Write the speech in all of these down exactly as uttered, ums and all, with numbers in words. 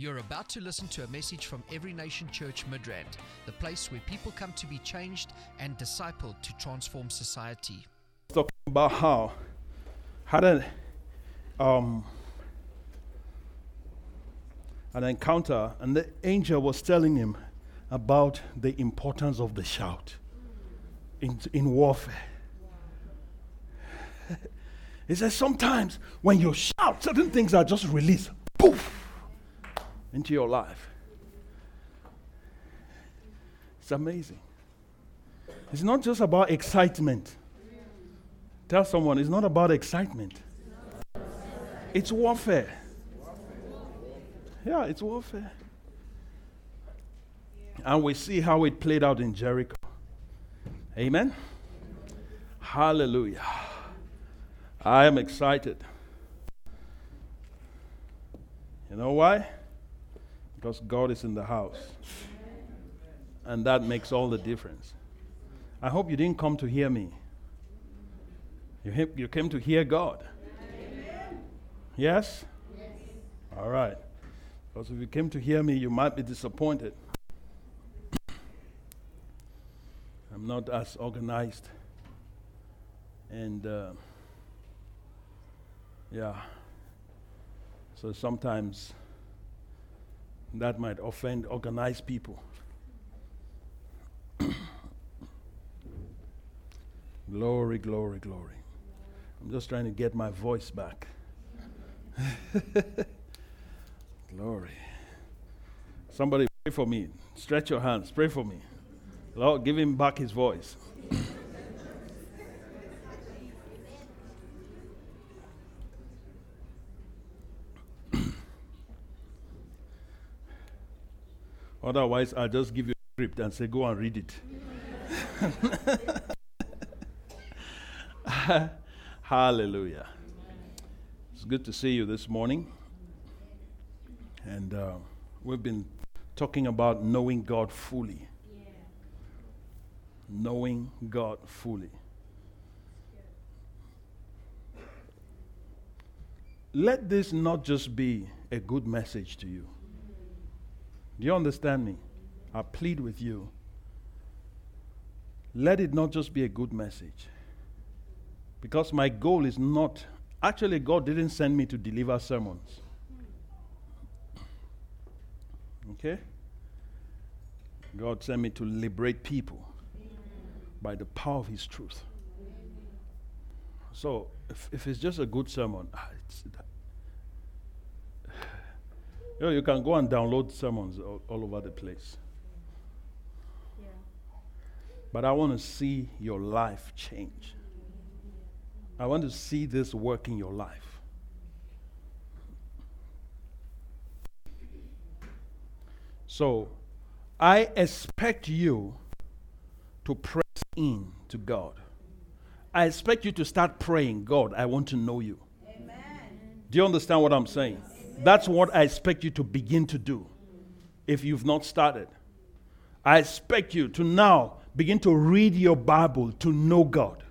You're about to listen to a message from Every Nation Church, Midrand, the place where people come to be changed and discipled to transform society. Talking about how, had an, um, an encounter, and the angel was telling him about the importance of the shout in, in warfare. He says, sometimes when you shout, certain things are just released, poof, into your life. It's amazing. It's not just about excitement. Tell someone, it's not about excitement. It's warfare. Yeah, it's warfare. And we see how it played out in Jericho. Amen? Hallelujah. I am excited. You know why? Because God is in the house. And that makes all the difference. I hope you didn't come to hear me. You, you came to hear God. Amen. Yes? Yes. All right. Because if you came to hear me, you might be disappointed. I'm not as organized. And, uh, yeah. So sometimes that might offend organized people. Glory, glory, glory. I'm just trying to get my voice back. Glory. Somebody pray for me. Stretch your hands. Pray for me. Lord, give him back his voice. Otherwise, I'll just give you a script and say, go and read it. Hallelujah. It's good to see you this morning. And uh, we've been talking about knowing God fully. Yeah. Knowing God fully. Yeah. Let this not just be a good message to you. Do you understand me? I plead with you. Let it not just be a good message. Because my goal is not... Actually, God didn't send me to deliver sermons. Okay? God sent me to liberate people by the power of His truth. So, if, if it's just a good sermon... Ah, it's, You know, you can go and download sermons all, all over the place. Yeah. But I want to see your life change. I want to see this work in your life. So, I expect you to press in to God. I expect you to start praying, God, I want to know you. Amen. Do you understand what I'm saying? That's what I expect you to begin to do if you've not started. I expect you to now begin to read your Bible to know God.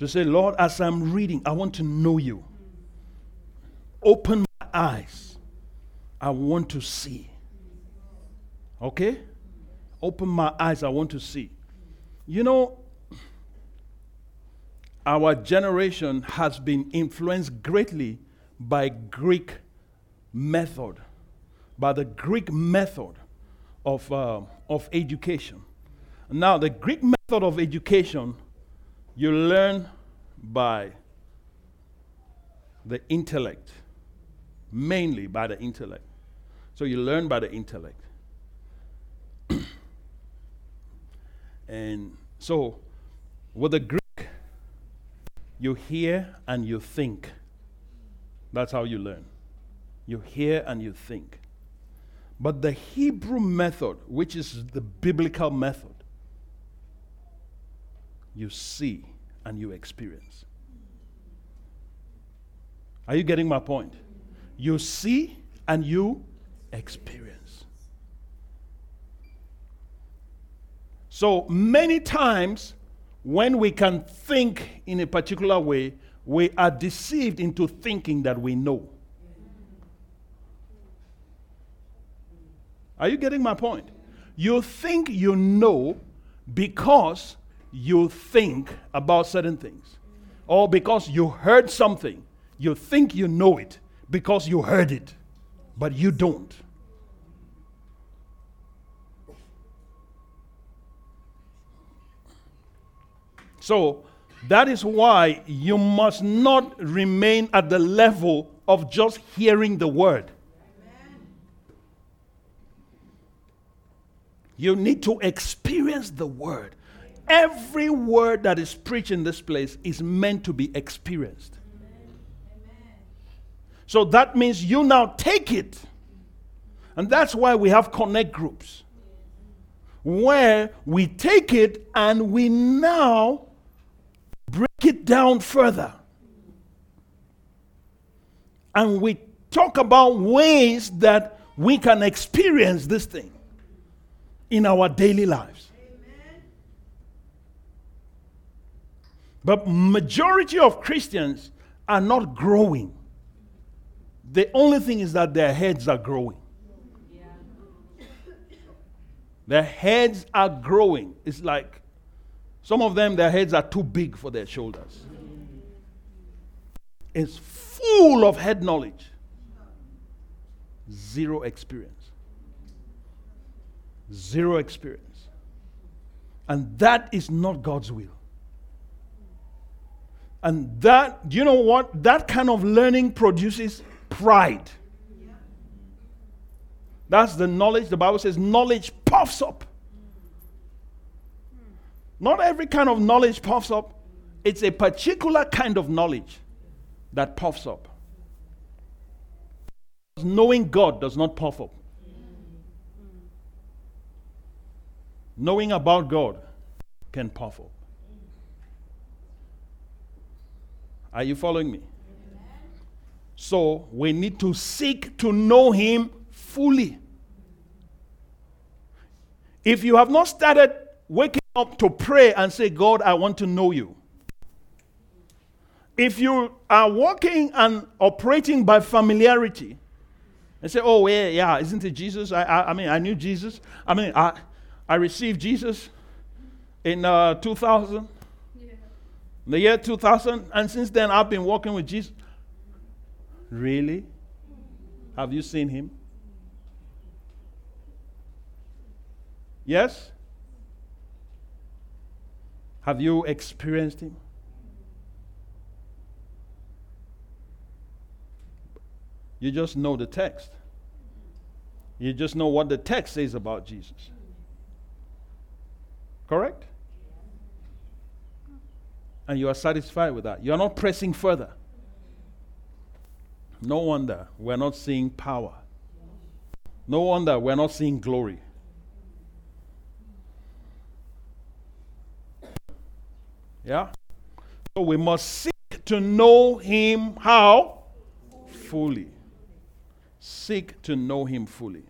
To say, Lord, as I'm reading, I want to know you. Open my eyes. I want to see. Okay? Open my eyes. I want to see. You know, our generation has been influenced greatly by Greek method, by the Greek method of uh, of education. Now, the Greek method of education, you learn by the intellect, mainly by the intellect. So you learn by the intellect. And so, with the Greek, you hear and you think. That's how you learn. You hear and you think. But the Hebrew method, which is the biblical method, you see and you experience. Are you getting my point? You see and you experience. So many times when we can think in a particular way, we are deceived into thinking that we know. Are you getting my point? You think you know because you think about certain things. Or because you heard something. You think you know it because you heard it. But you don't. So, that is why you must not remain at the level of just hearing the word. Amen. You need to experience the word. Every word that is preached in this place is meant to be experienced. Amen. Amen. So that means you now take it. And that's why we have connect groups, where we take it and we now break it down further. And we talk about ways that we can experience this thing in our daily lives. Amen. But majority of Christians are not growing. The only thing is that their heads are growing. Yeah. Their heads are growing. It's like, some of them, their heads are too big for their shoulders. It's full of head knowledge. Zero experience. Zero experience. And that is not God's will. And that, you know what? That kind of learning produces pride. That's the knowledge. The Bible says knowledge puffs up. Not every kind of knowledge puffs up. It's a particular kind of knowledge that puffs up. Knowing God does not puff up. Knowing about God can puff up. Are you following me? So we need to seek to know Him fully. If you have not started waking up to pray and say, God, I want to know you. If you are walking and operating by familiarity, and say, oh, yeah, yeah, isn't it Jesus? I, I, I mean, I knew Jesus. I mean, I, I received Jesus in uh, two thousand. Yeah. In the year two thousand. And since then, I've been walking with Jesus. Really? Have you seen Him? Yes? Have you experienced Him? You just know the text. You just know what the text says about Jesus. Correct? And you are satisfied with that. You are not pressing further. No wonder we're not seeing power. No wonder we're not seeing glory. Yeah? So we must seek to know Him how? Fully. Seek to know Him fully.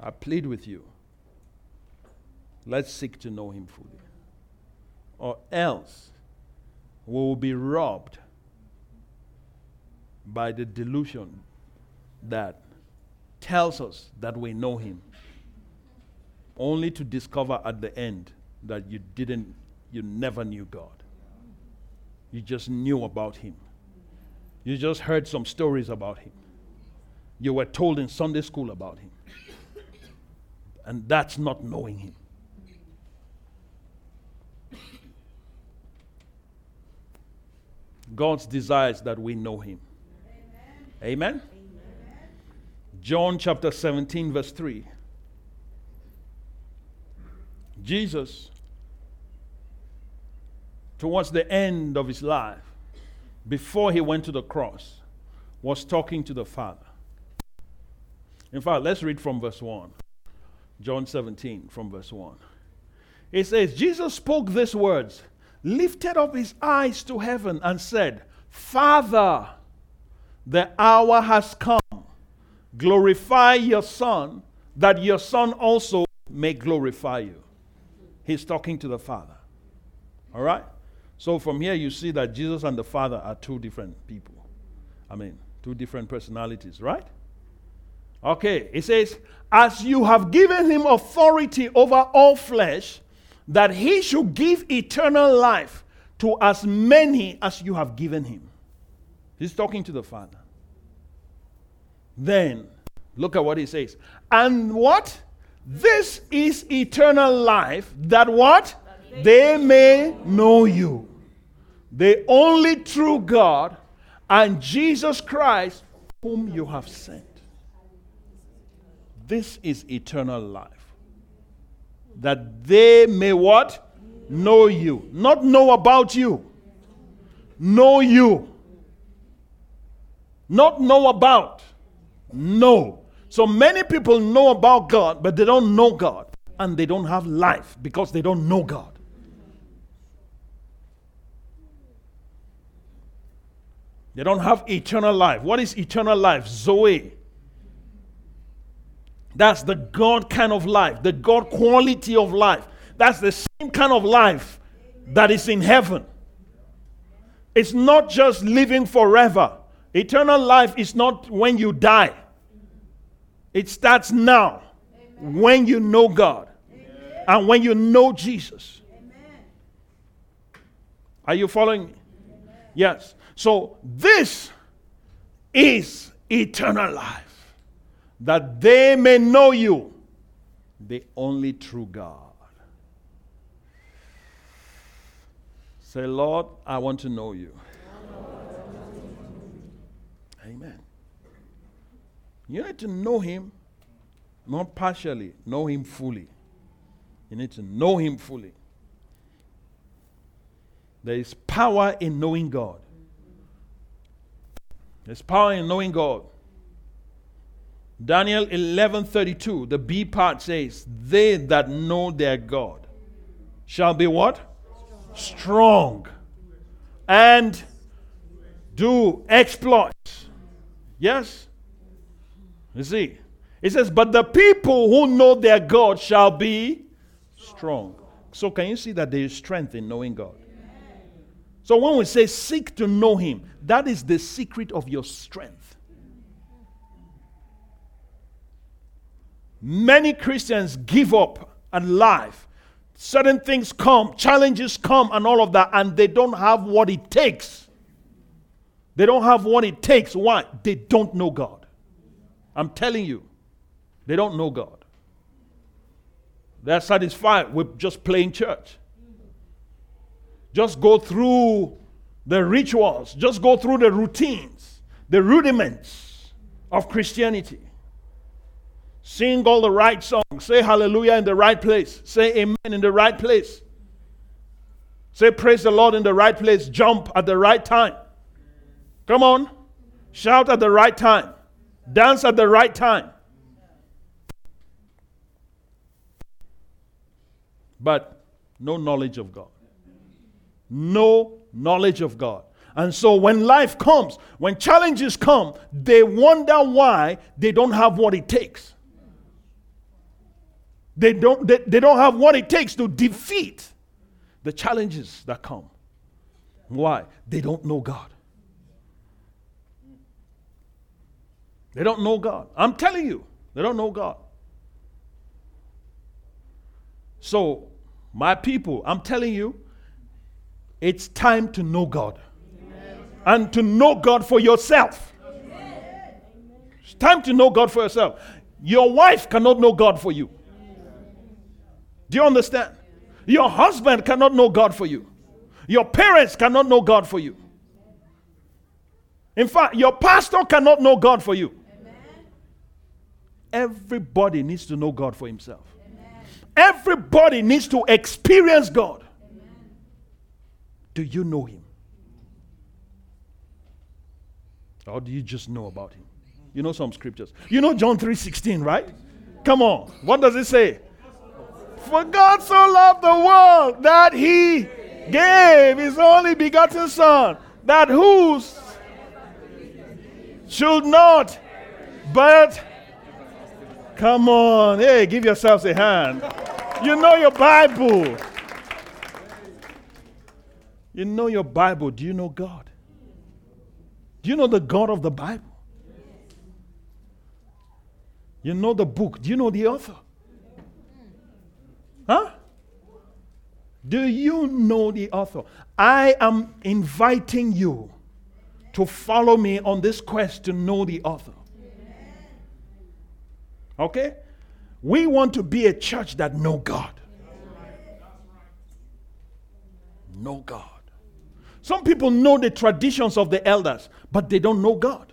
I plead with you. Let's seek to know Him fully. Or else we will be robbed by the delusion that tells us that we know Him, only to discover at the end that you didn't, you never knew God. You just knew about Him. You just heard some stories about Him. You were told in Sunday school about Him. And that's not knowing Him. God's desire is that we know Him. Amen? Amen? John chapter seventeen verse three. Jesus, towards the end of His life, before He went to the cross, was talking to the Father. In fact, let's read from verse one. John seventeen from verse one. It says, Jesus spoke these words, lifted up His eyes to heaven and said, Father, the hour has come. Glorify your Son, that your Son also may glorify you. He's talking to the Father. All right? So from here you see that Jesus and the Father are two different people. I mean, two different personalities, right? Okay, it says, as you have given him authority over all flesh, that he should give eternal life to as many as you have given him. He's talking to the Father. Then, look at what he says. And what? This is eternal life, that what? That they, they may know you, the only true God, and Jesus Christ, whom you have sent. This is eternal life, that they may what? Know you. Not know about you. Know you. Not know about. Know. So many people know about God, but they don't know God. And they don't have life because they don't know God. They don't have eternal life. What is eternal life? Zoe. That's the God kind of life, the God quality of life. That's the same kind of life that is in heaven. It's not just living forever. Eternal life is not when you die. It starts now. Amen. When you know God. Amen. And when you know Jesus. Amen. Are you following me? Amen. Yes. So this is eternal life, that they may know you, the only true God. Say, Lord, I want to know you. Amen. You need to know him, not partially, know him fully. You need to know him fully. There is power in knowing God. There's power in knowing God. Daniel eleven thirty-two, the B part says, they that know their God shall be what? Strong. Strong. And do exploits. Yes? You see? It says, but the people who know their God shall be strong. So can you see that there is strength in knowing God? Amen. So when we say seek to know him, that is the secret of your strength. Many Christians give up on life. Certain things come, challenges come and all of that, and they don't have what it takes. They don't have what it takes. Why? They don't know God. I'm telling you, they don't know God. They're satisfied with just playing church. Just go through the rituals. Just go through the routines, the rudiments of Christianity. Sing all the right songs. Say hallelujah in the right place. Say amen in the right place. Say praise the Lord in the right place. Jump at the right time. Come on. Shout at the right time. Dance at the right time. But no knowledge of God. No knowledge of God. And so when life comes, when challenges come, they wonder why they don't have what it takes. They don't, they, they don't have what it takes to defeat the challenges that come. Why? They don't know God. They don't know God. I'm telling you, they don't know God. So, my people, I'm telling you, it's time to know God. Amen. And to know God for yourself. Amen. It's time to know God for yourself. Your wife cannot know God for you. Do you understand? Your husband cannot know God for you. Your parents cannot know God for you. In fact, your pastor cannot know God for you. Everybody needs to know God for himself. Amen. Everybody needs to experience God. Amen. Do you know him? Or do you just know about him? You know some scriptures. You know John three sixteen, right? Come on. What does it say? For God so loved the world that he gave his only begotten son, that whose should not, but... Come on. Hey, give yourselves a hand. You know your Bible. You know your Bible. Do you know God? Do you know the God of the Bible? You know the book. Do you know the author? Huh? Do you know the author? I am inviting you to follow me on this quest to know the author. Okay? We want to be a church that know God. Know God. Some people know the traditions of the elders, but they don't know God.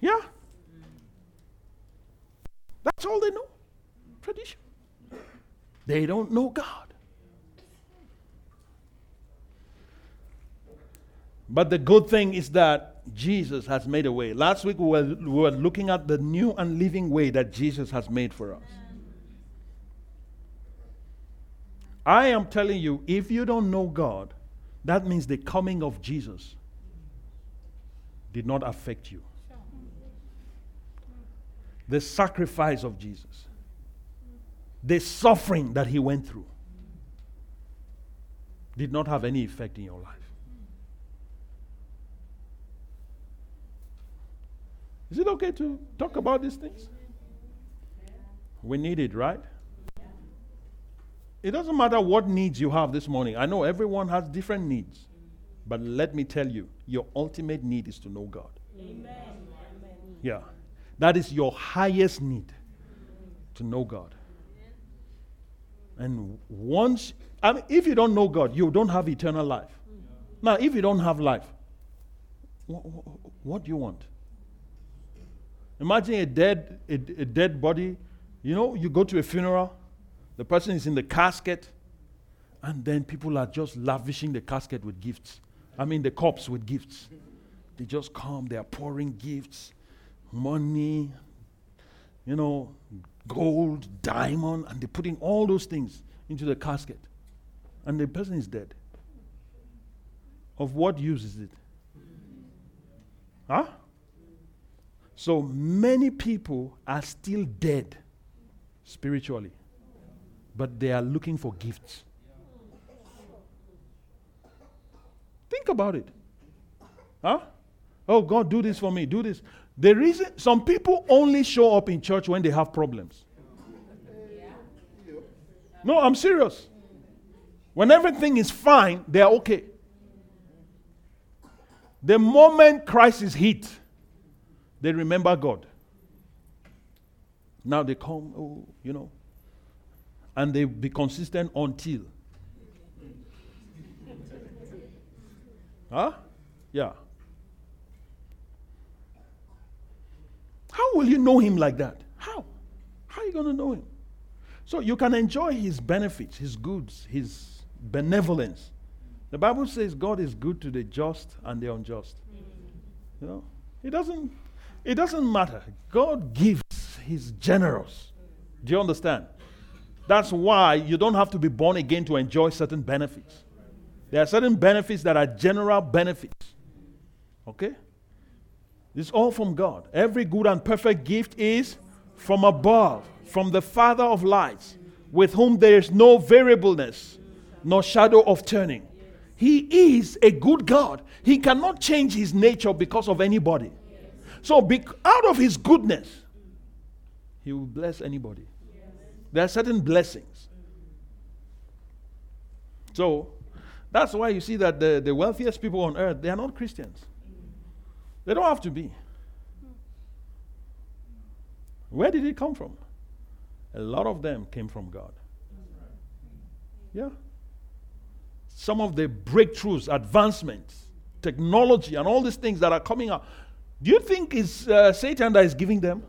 Yeah. That's all they know. Tradition. They don't know God. But the good thing is that Jesus has made a way. Last week we were, we were looking at the new and living way that Jesus has made for us. I am telling you, if you don't know God, that means the coming of Jesus did not affect you. The sacrifice of Jesus, the suffering that he went through, did not have any effect in your life. Is it okay to talk about these things? We need it, right? It doesn't matter what needs you have this morning. I know everyone has different needs. But let me tell you, your ultimate need is to know God. Amen. Yeah. That is your highest need, to know God. And once, I mean, if you don't know God, you don't have eternal life. Now, if you don't have life, what, what do you want? Imagine a dead, a, a dead body. You know, you go to a funeral, the person is in the casket, and then people are just lavishing the casket with gifts. I mean, the corpse with gifts. They just come, they are pouring gifts, money, you know, gold, diamond, and they're putting all those things into the casket. And the person is dead. Of what use is it? Huh? So many people are still dead spiritually, but they are looking for gifts. Think about it. Huh? Oh, God, do this for me, do this. The reason some people only show up in church when they have problems. No, I'm serious. When everything is fine, they are okay. The moment crisis hit, they remember God. Now they come, oh, you know, and they be consistent until. Huh? Yeah. How will you know him like that? How? How are you going to know him? So you can enjoy his benefits, his goods, his benevolence. The Bible says God is good to the just and the unjust. You know, it doesn't, it doesn't matter. God gives. He's generous. Do you understand? That's why you don't have to be born again to enjoy certain benefits. There are certain benefits that are general benefits. Okay? It's all from God. Every good and perfect gift is from above, from the Father of lights, with whom there is no variableness, nor shadow of turning. He is a good God. He cannot change his nature because of anybody. So be- out of his goodness, he will bless anybody. There are certain blessings. So that's why you see that the, the wealthiest people on earth, they are not Christians. They don't have to be. Where did it come from? A lot of them came from God. Yeah. Some of the breakthroughs, advancements, technology, and all these things that are coming up, do you think it's uh, Satan that is giving them?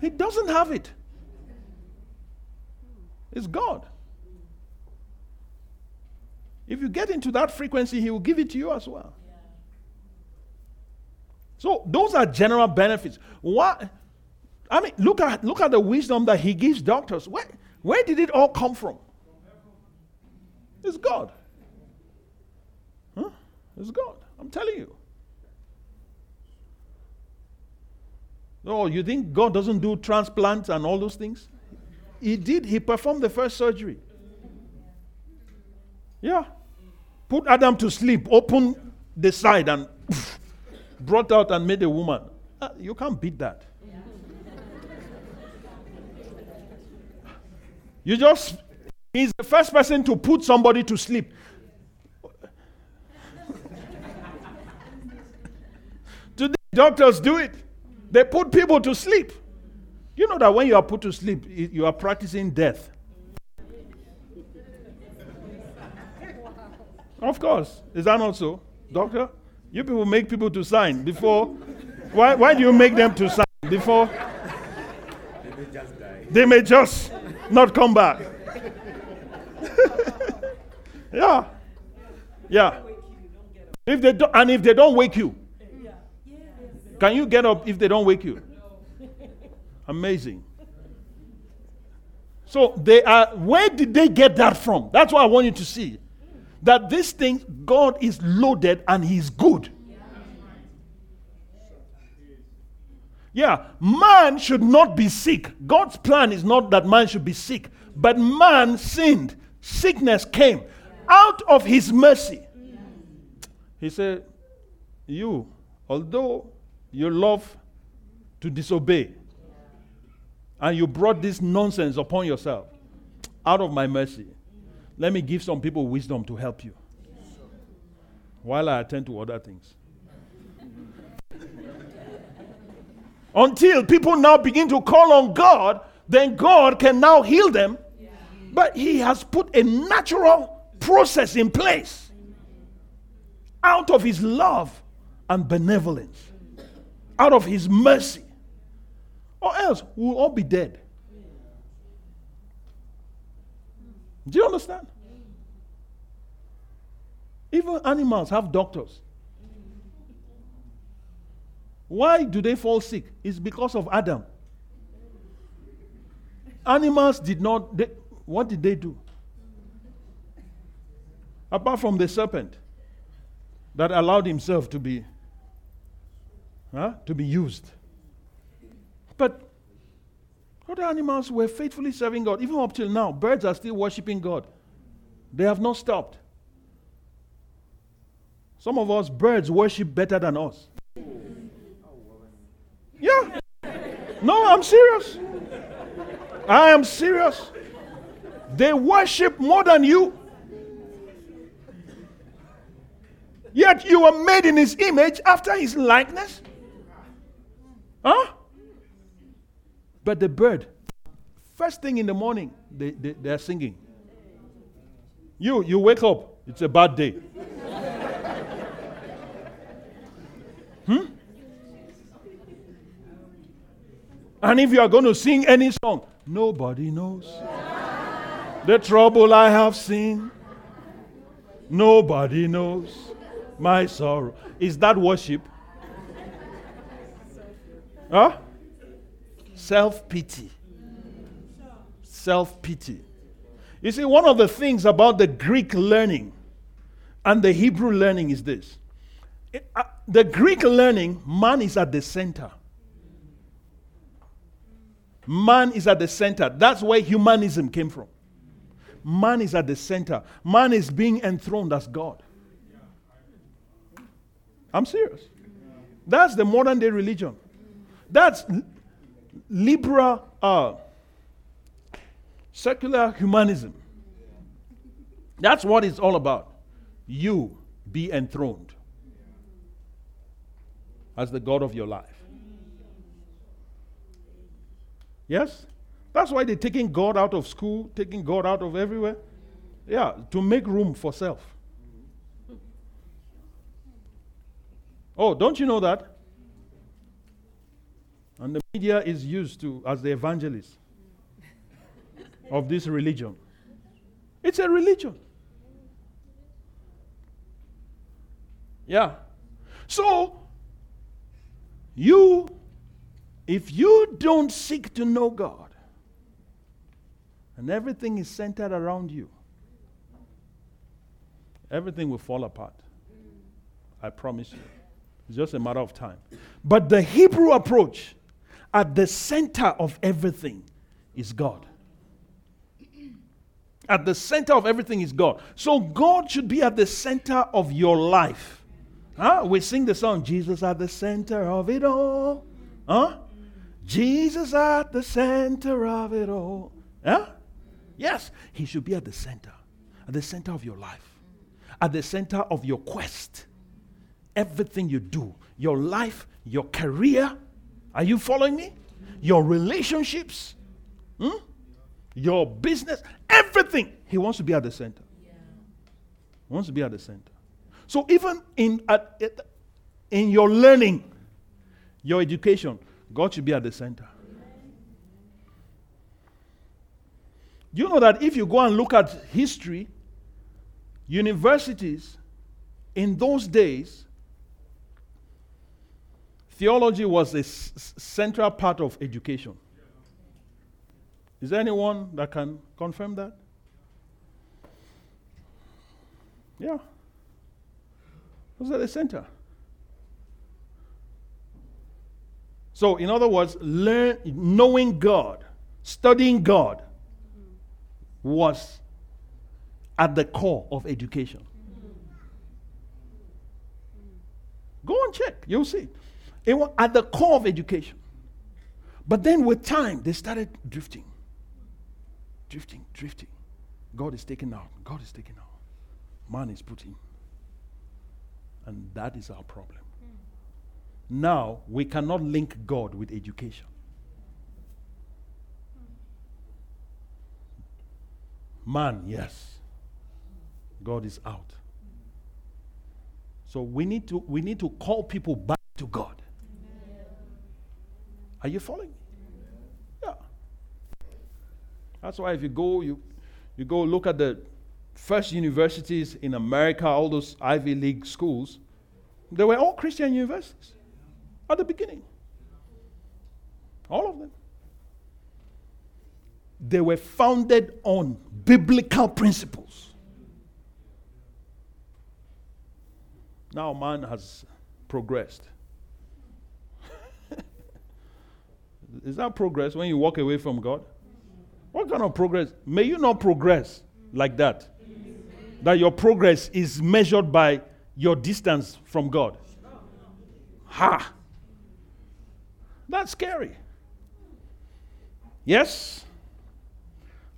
He doesn't have it. It's God. If you get into that frequency, he will give it to you as well. So those are general benefits. What I mean, look at look at the wisdom that he gives doctors. Where, where did it all come from? It's God. Huh? It's God. I'm telling you. Oh, you think God doesn't do transplants and all those things? He did. He performed the first surgery. Yeah. Put Adam to sleep. Open the side and brought out and made a woman. Uh, you can't beat that. Yeah. You just, he's the first person to put somebody to sleep. Today, doctors do it. They put people to sleep. You know that when you are put to sleep, you are practicing death. Of course. Is that not so, doctor? You people make people to sign before. Why, why do you make them to sign before? They may just die. They may just not come back. Yeah. Yeah. If they do, and if they don't wake you, can you get up if they don't wake you? Amazing. So they are, where did they get that from? That's what I want you to see. That this thing, God is loaded and he's good. Yeah, man should not be sick. God's plan is not that man should be sick, but man sinned. Sickness came out of his mercy. He said, you, although you love to disobey, and you brought this nonsense upon yourself, out of my mercy, let me give some people wisdom to help you while I attend to other things. Until people now begin to call on God, then God can now heal them. Yeah. But he has put a natural process in place out of his love and benevolence, out of his mercy. Or else we'll all be dead. Do you understand? Even animals have doctors. Why do they fall sick? It's because of Adam. Animals did not, they, what did they do? Apart from the serpent that allowed himself to be, huh, to be used. But other animals were faithfully serving God. Even up till now, birds are still worshiping God. They have not stopped. Some of us, birds worship better than us. Yeah. No, I'm serious. I am serious. They worship more than you. Yet you were made in his image after his likeness. Huh? But the bird, first thing in the morning, they, they, they are singing. You, you wake up, it's a bad day. Hmm? And if you are going to sing any song, nobody knows the trouble I have seen. Nobody knows my sorrow. Is that worship? Huh? Self-pity. Self-pity. You see, one of the things about the Greek learning and the Hebrew learning is this. It, uh, the Greek learning, man is at the center. Man is at the center. That's where humanism came from. Man is at the center. Man is being enthroned as God. I'm serious. That's the modern day religion. That's liberal, uh, secular humanism. That's what it's all about. You be enthroned as the God of your life. Yes? That's why they're taking God out of school, taking God out of everywhere. Yeah, to make room for self. Oh, don't you know that? And the media is used to as the evangelist of this religion. It's a religion. Yeah. So, you, if you don't seek to know God, and everything is centered around you, everything will fall apart. I promise you. It's just a matter of time. But the Hebrew approach, at the center of everything is God. At the center of everything is God. So God should be at the center of your life. Huh? We sing the song, Jesus at the center of it all. Huh? Jesus at the center of it all. Huh? Yes, he should be at the center, at the center of your life, at the center of your quest. Everything you do, your life, your career. Are you following me? Your relationships, hmm? your business, everything. He wants to be at the center. Yeah. He wants to be at the center. So even in at, at, in your learning, your education, God should be at the center. You know that if you go and look at history, universities, in those days, theology was a s- central part of education. Is there anyone that can confirm that? Yeah. It was at the center. So, in other words, learn, knowing God, studying God, was at the core of education. Go and check. You'll see. It was at the core of education. But then with time, they started drifting. Drifting, drifting. God is taken out. God is taken out. Man is put in. And that is our problem. Mm. Now, we cannot link God with education. Man, yes. God is out. So we need to we need to call people back to God. Amen. Are you following me? Yeah. That's why if you go, you you go look at the first universities in America, all those Ivy League schools, they were all Christian universities at the beginning. All of them. They were founded on biblical principles. Now man has progressed. Is that progress when you walk away from God? What kind of progress? May you not progress like that. That your progress is measured by your distance from God. Ha! That's scary. Yes?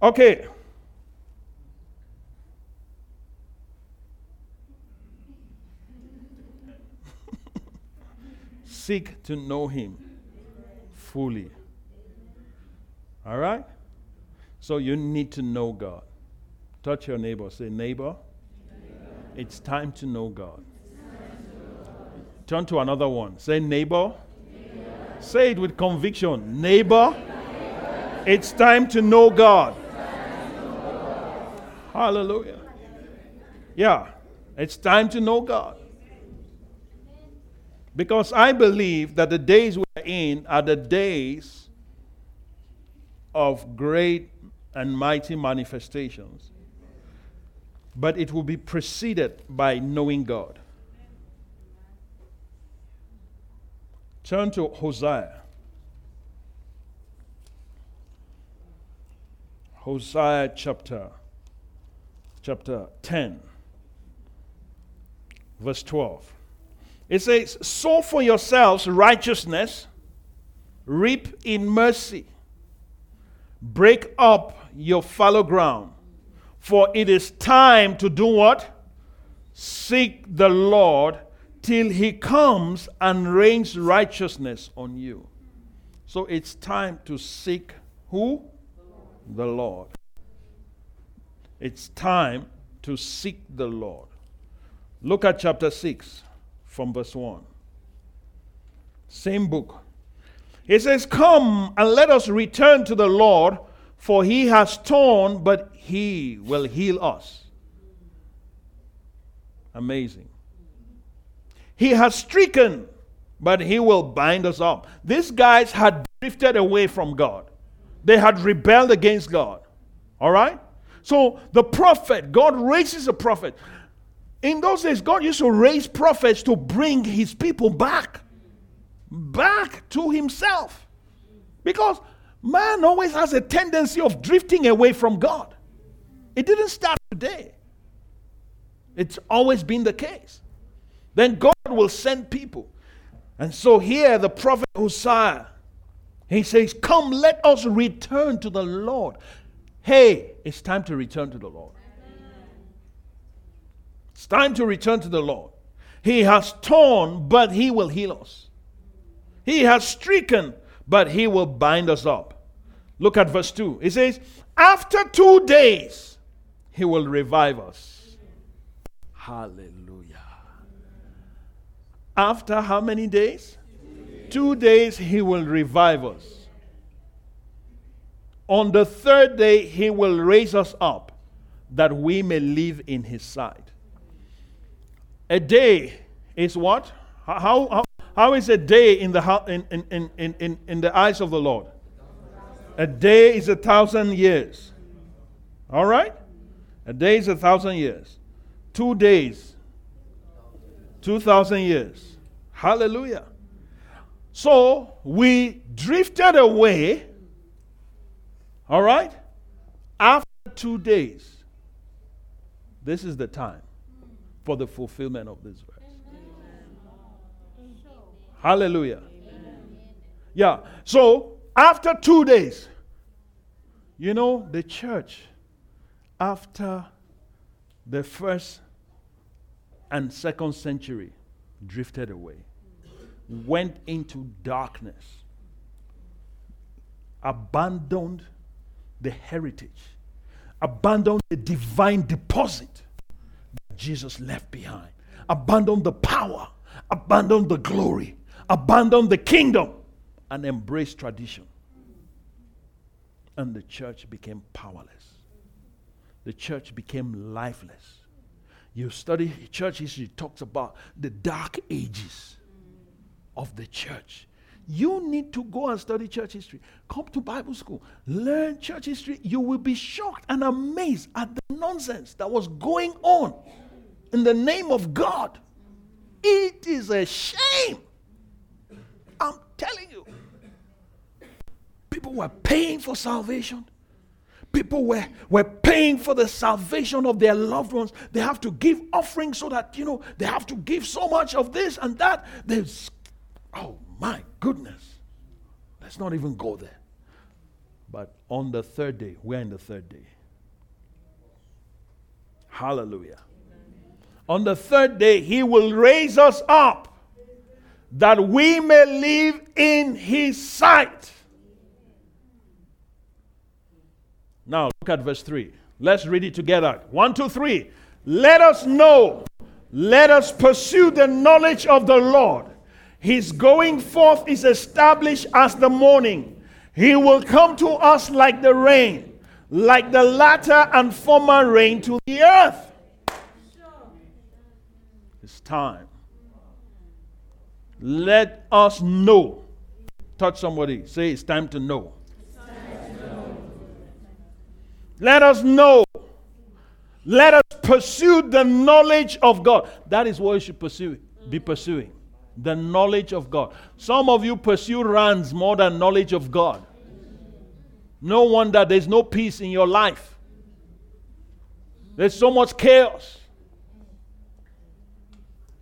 Okay. Seek to know him fully. All right? So you need to know God. Touch your neighbor. Say, neighbor, it's time to know God. Turn to another one. Say, neighbor. Say it with conviction. Neighbor, it's time to know God. Hallelujah. Yeah, it's time to know God. Because I believe that the days we're in are the days of great and mighty manifestations. But it will be preceded by knowing God. Turn to Hosea. Hosea chapter, chapter ten, verse twelve. It says, sow for yourselves righteousness, reap in mercy. Break up your fallow ground, for it is time to do what? Seek the Lord till he comes and rains righteousness on you. So it's time to seek who? The Lord. The Lord. It's time to seek the Lord. Look at chapter six. From verse one. Same book. It says, come and let us return to the Lord, for he has torn, but he will heal us. Amazing. He has stricken, but he will bind us up. These guys had drifted away from God. They had rebelled against God. All right? So the prophet, God raises a prophet. In those days, God used to raise prophets to bring his people back. Back to himself. Because man always has a tendency of drifting away from God. It didn't start today. It's always been the case. Then God will send people. And so here the prophet Hosea, he says, come, let us return to the Lord. hey, it's time to return to the Lord. It's time to return to the Lord. He has torn, but he will heal us. He has stricken, but he will bind us up. Look at verse two. It says, after two days, he will revive us. Hallelujah. After how many days? Two days, he will revive us. On the third day, he will raise us up, that we may live in his sight. A day is what? How, how, how is a day in the, in, in, in, in, in the eyes of the Lord? A day is a thousand years. All right? A day is a thousand years. Two days. Two thousand years. Hallelujah. So, we drifted away. All right? After two days. This is the time for the fulfillment of this verse. Amen. Hallelujah. Amen. Yeah. So, after two days, you know, the church, after the first and second century, drifted away, went into darkness, abandoned the heritage, abandoned the divine deposit that Jesus left behind, abandoned the power, abandoned the glory, abandoned the kingdom, and embraced tradition. And the church became powerless. The church became lifeless. You study church history, it talks about the dark ages of the church. You need to go and study church history. Come to Bible school. Learn church history. You will be shocked and amazed at the nonsense that was going on in the name of God. It is a shame. I'm telling you. People were paying for salvation. People were, were paying for the salvation of their loved ones. They have to give offerings so that, you know, they have to give so much of this and that. They, oh, my goodness. Let's not even go there. But on the third day, we're in the third day. Hallelujah. Amen. On the third day, he will raise us up that we may live in his sight. Now, look at verse three. Let's read it together. One, two, three. Let us know. Let us pursue the knowledge of the Lord. His going forth is established as the morning. He will come to us like the rain, like the latter and former rain to the earth. It's time. Let us know. Touch somebody. Say, it's time to know. Time to know. Let us know. Let us pursue the knowledge of God. That is what you should pursue, be pursuing. The knowledge of God. Some of you pursue runs more than knowledge of God. No wonder there's no peace in your life. There's so much chaos.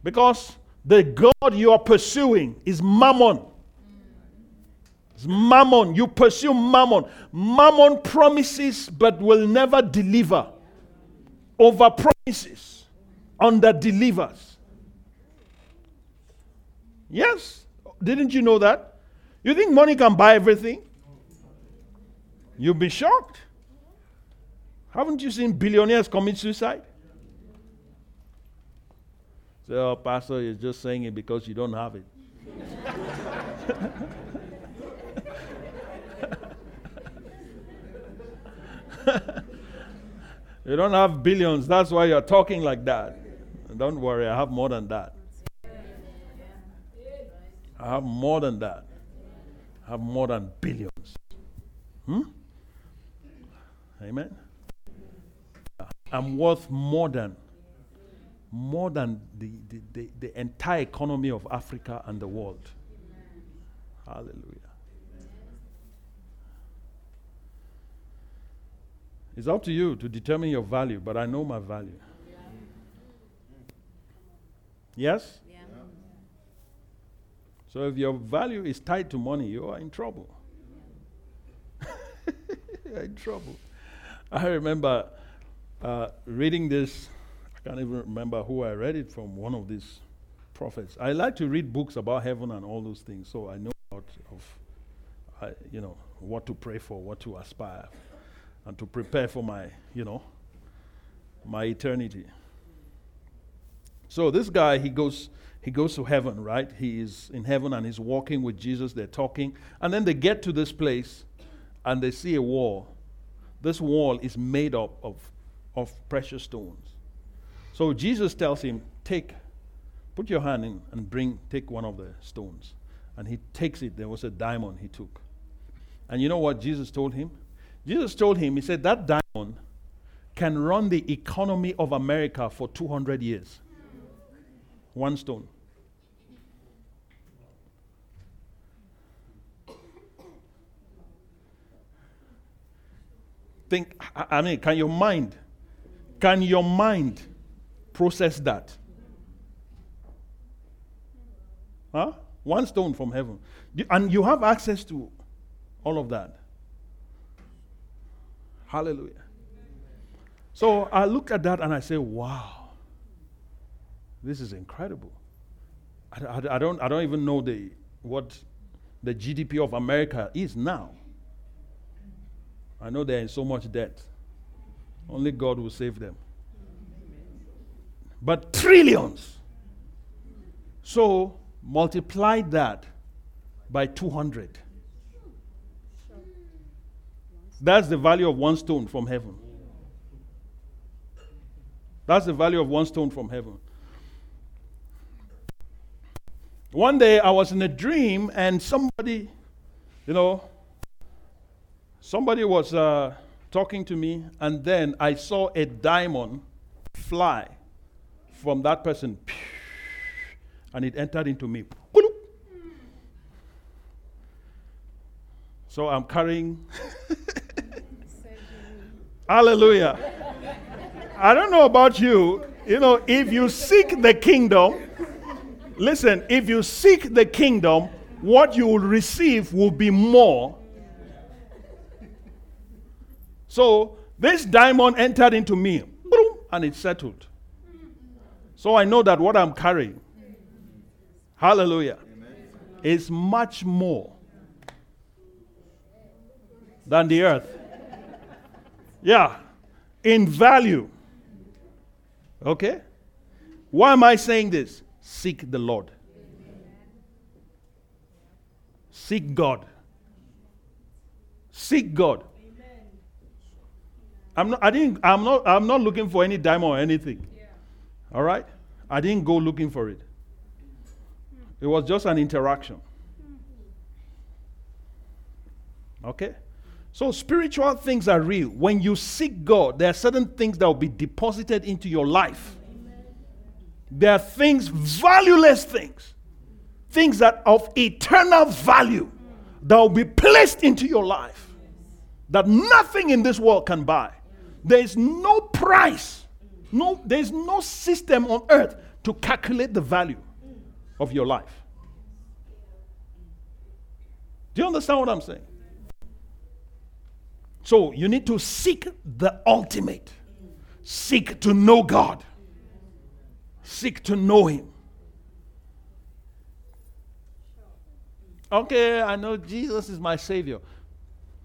Because the God you are pursuing is Mammon. It's Mammon. You pursue Mammon. Mammon promises but will never deliver. Over promises. Under delivers. Yes. Didn't you know that? You think money can buy everything? You'll be shocked. Haven't you seen billionaires commit suicide? So, oh, Pastor, you're just saying it because you don't have it. You don't have billions. That's why you're talking like that. Don't worry. I have more than that. I have more than that. I have more than billions. Hmm? Amen? I'm worth more than, more than the, the, the, the entire economy of Africa and the world. Hallelujah. It's up to you to determine your value, but I know my value. Yes? So if your value is tied to money, you are in trouble. You're in trouble. I remember uh, reading this. I can't even remember who I read it from, one of these prophets. I like to read books about heaven and all those things, so I know about of, uh, you know, what to pray for, what to aspire, and to prepare for my, you know, my eternity. So this guy, he goes, he goes to heaven, right? He is in heaven and he's walking with Jesus. They're talking, and then they get to this place, and they see a wall. This wall is made up of, of precious stones. So Jesus tells him, take, put your hand in and bring, take one of the stones. And he takes it. There was a diamond he took. And you know what Jesus told him? Jesus told him, he said, that diamond can run the economy of America for two hundred years. One stone. Think, I mean, can your mind, can your mind process that? Huh? One stone from heaven. And you have access to all of that. Hallelujah. So I looked at that and I said, wow, this is incredible. I, I, I don't I don't even know the what the G D P of America is now. I know they're in so much debt. Only God will save them. But trillions. So multiply that by two hundred. That's the value of one stone from heaven. That's the value of one stone from heaven. One day I was in a dream and somebody, you know, Somebody was uh, talking to me, and then I saw a diamond fly from that person, and it entered into me. So I'm carrying. Hallelujah. I don't know about you. You know, if you seek the kingdom, listen, if you seek the kingdom, what you will receive will be more. So this diamond entered into me, and it settled. So I know that what I'm carrying, hallelujah, is much more than the earth. Yeah, in value. Okay? Why am I saying this? Seek the Lord. Seek God. Seek God. I'm not, I didn't, I'm not, I'm not looking for any diamond or anything. Yeah. All right? I didn't go looking for it. It was just an interaction. Okay? So spiritual things are real. When you seek God, there are certain things that will be deposited into your life. Amen. There are things, valueless things, things that of eternal value that will be placed into your life that nothing in this world can buy. There is no price, no, there is no system on earth to calculate the value of your life. Do you understand what I'm saying? So you need to seek the ultimate. Seek to know God. Seek to know Him. Okay, I know Jesus is my Savior.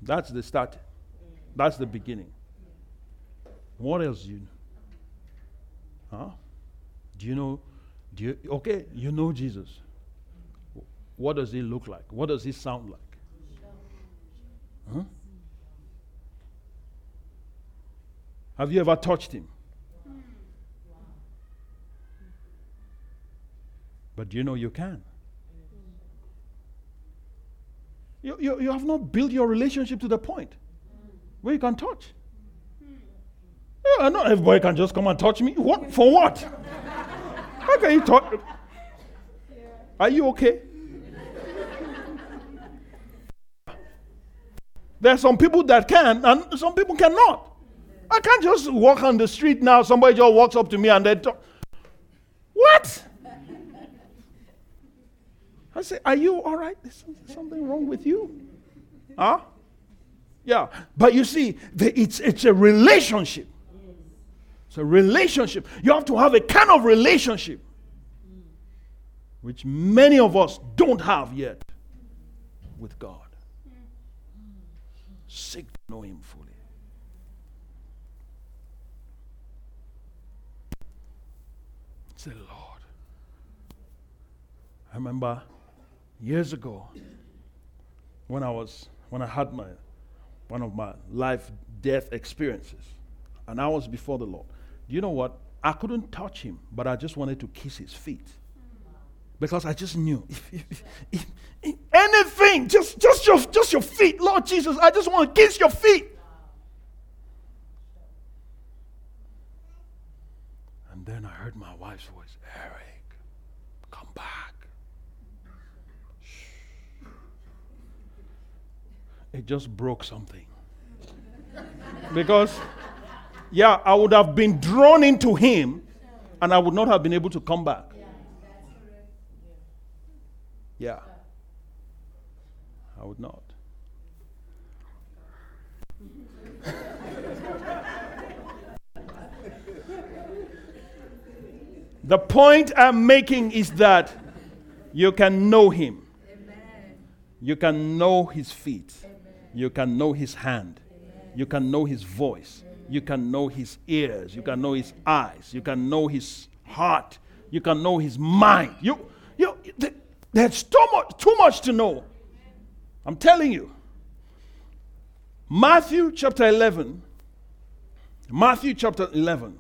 That's the start. That's the beginning. What else do you know? Huh? Do you know? Do you, okay, you know Jesus. What does He look like? What does He sound like? Huh? Have you ever touched Him? But do you know you can? You, you you have not built your relationship to the point where you can touch. Yeah, not everybody can just come and touch me. What? For what? How can you touch? Are you okay? There are some people that can and some people cannot. I can't just walk on the street now. Somebody just walks up to me and they talk. What? I say, are you all right? Is something wrong with you? Huh? Yeah, but you see, the, it's it's a relationship. It's a relationship. You have to have a kind of relationship which many of us don't have yet with God. Seek to know Him fully. Say, Lord. I remember years ago when I was when I had my one of my life death experiences, and I was before the Lord. Do you know what? I couldn't touch Him, but I just wanted to kiss His feet. Because I just knew, if, if, if, if anything, just, just, your, just your feet, Lord Jesus, I just want to kiss your feet. And then I heard my wife's voice, Eric, come back. Shh. It just broke something. Because, yeah, I would have been drawn into Him and I would not have been able to come back. Yeah, I would not. The point I'm making is that you can know Him. Amen. You can know His feet. Amen. You can know His hand. Amen. You can know His voice. Amen. You can know His ears. You can know His eyes. You can know His heart. You can know His mind. You, you. The, There's too much, too much to know. I'm telling you. Matthew chapter eleven. Matthew chapter eleven.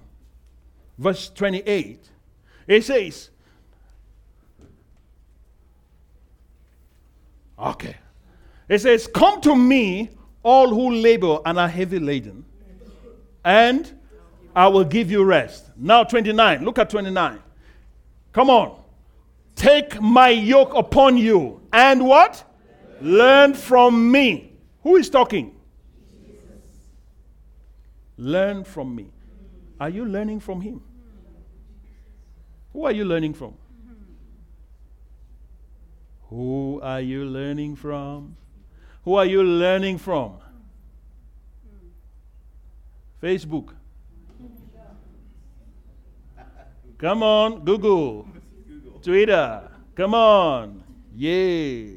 Verse twenty-eight. It says. Okay. It says, come to me, all who labor and are heavy laden, and I will give you rest. Now twenty-nine. Look at twenty-nine. Come on. Take my yoke upon you. And what? Learn. Learn from me. Who is talking? Jesus. Learn from me. Are you learning from Him? Who are you learning from? Who are you learning from? Who are you learning from? Facebook. Come on, Google. Twitter, come on, yay.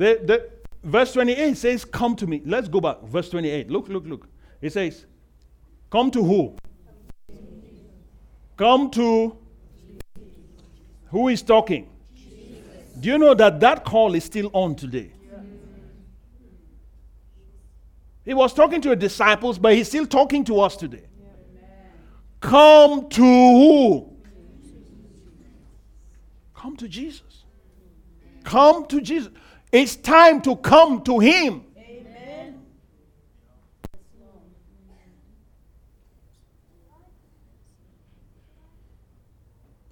The, the, verse twenty-eight says, come to me. Let's go back, verse twenty-eight. Look, look, look. It says, come to who? Come to, who is talking? Jesus. Do you know that that call is still on today? Yeah. He was talking to the disciples, but He's still talking to us today. Come to who? Come to Jesus. Come to Jesus. It's time to come to Him. Amen.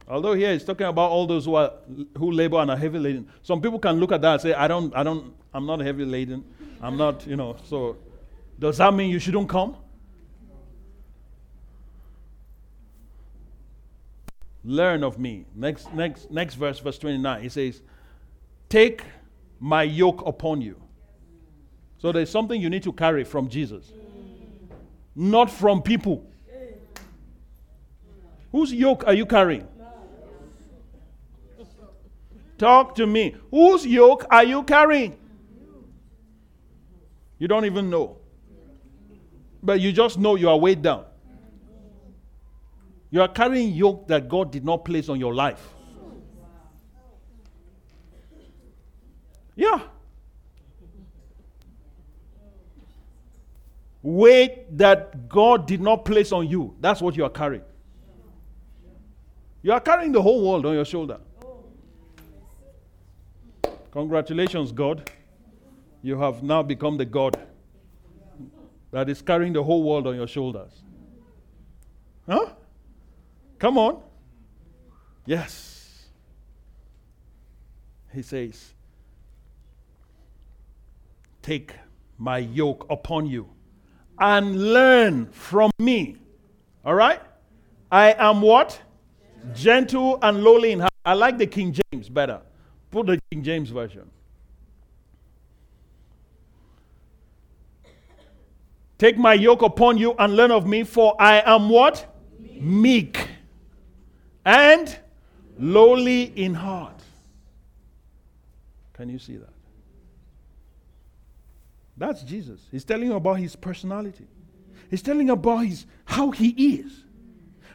Although here it's talking about all those who are who labor and are heavy laden. Some people can look at that and say, I don't, I don't, I'm not heavy laden. I'm not, you know, so does that mean you shouldn't come? Learn of me. Next, next, next verse, verse twenty-nine. It says, take my yoke upon you. So there's something you need to carry from Jesus. Not from people. Whose yoke are you carrying? Talk to me. Whose yoke are you carrying? You don't even know. But you just know you are weighed down. You are carrying yoke that God did not place on your life. Yeah. Weight that God did not place on you. That's what you are carrying. You are carrying the whole world on your shoulder. Congratulations, God. You have now become the God that is carrying the whole world on your shoulders. Huh? Come on. Yes. He says, take my yoke upon you and learn from me. All right? I am what? Gentle and lowly in heart. I like the King James better. Put the King James Version. Take my yoke upon you and learn of me, for I am what? Meek, Meek and lowly in heart. Can you see that? That's Jesus. He's telling you about his personality. He's telling you about his, how he is.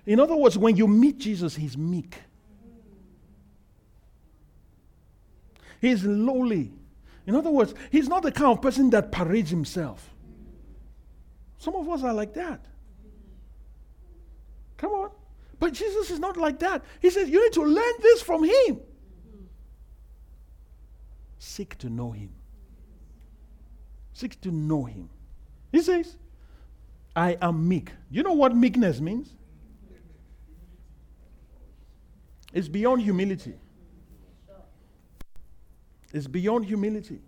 In other words, when you meet Jesus, he's meek. He's lowly. In other words, he's not the kind of person that parades himself. Some of us are like that. Come on. But Jesus is not like that. He says, you need to learn this from him. Seek to know him. Seek to know him. He says, I am meek. You know what meekness means? It's beyond humility. It's beyond humility.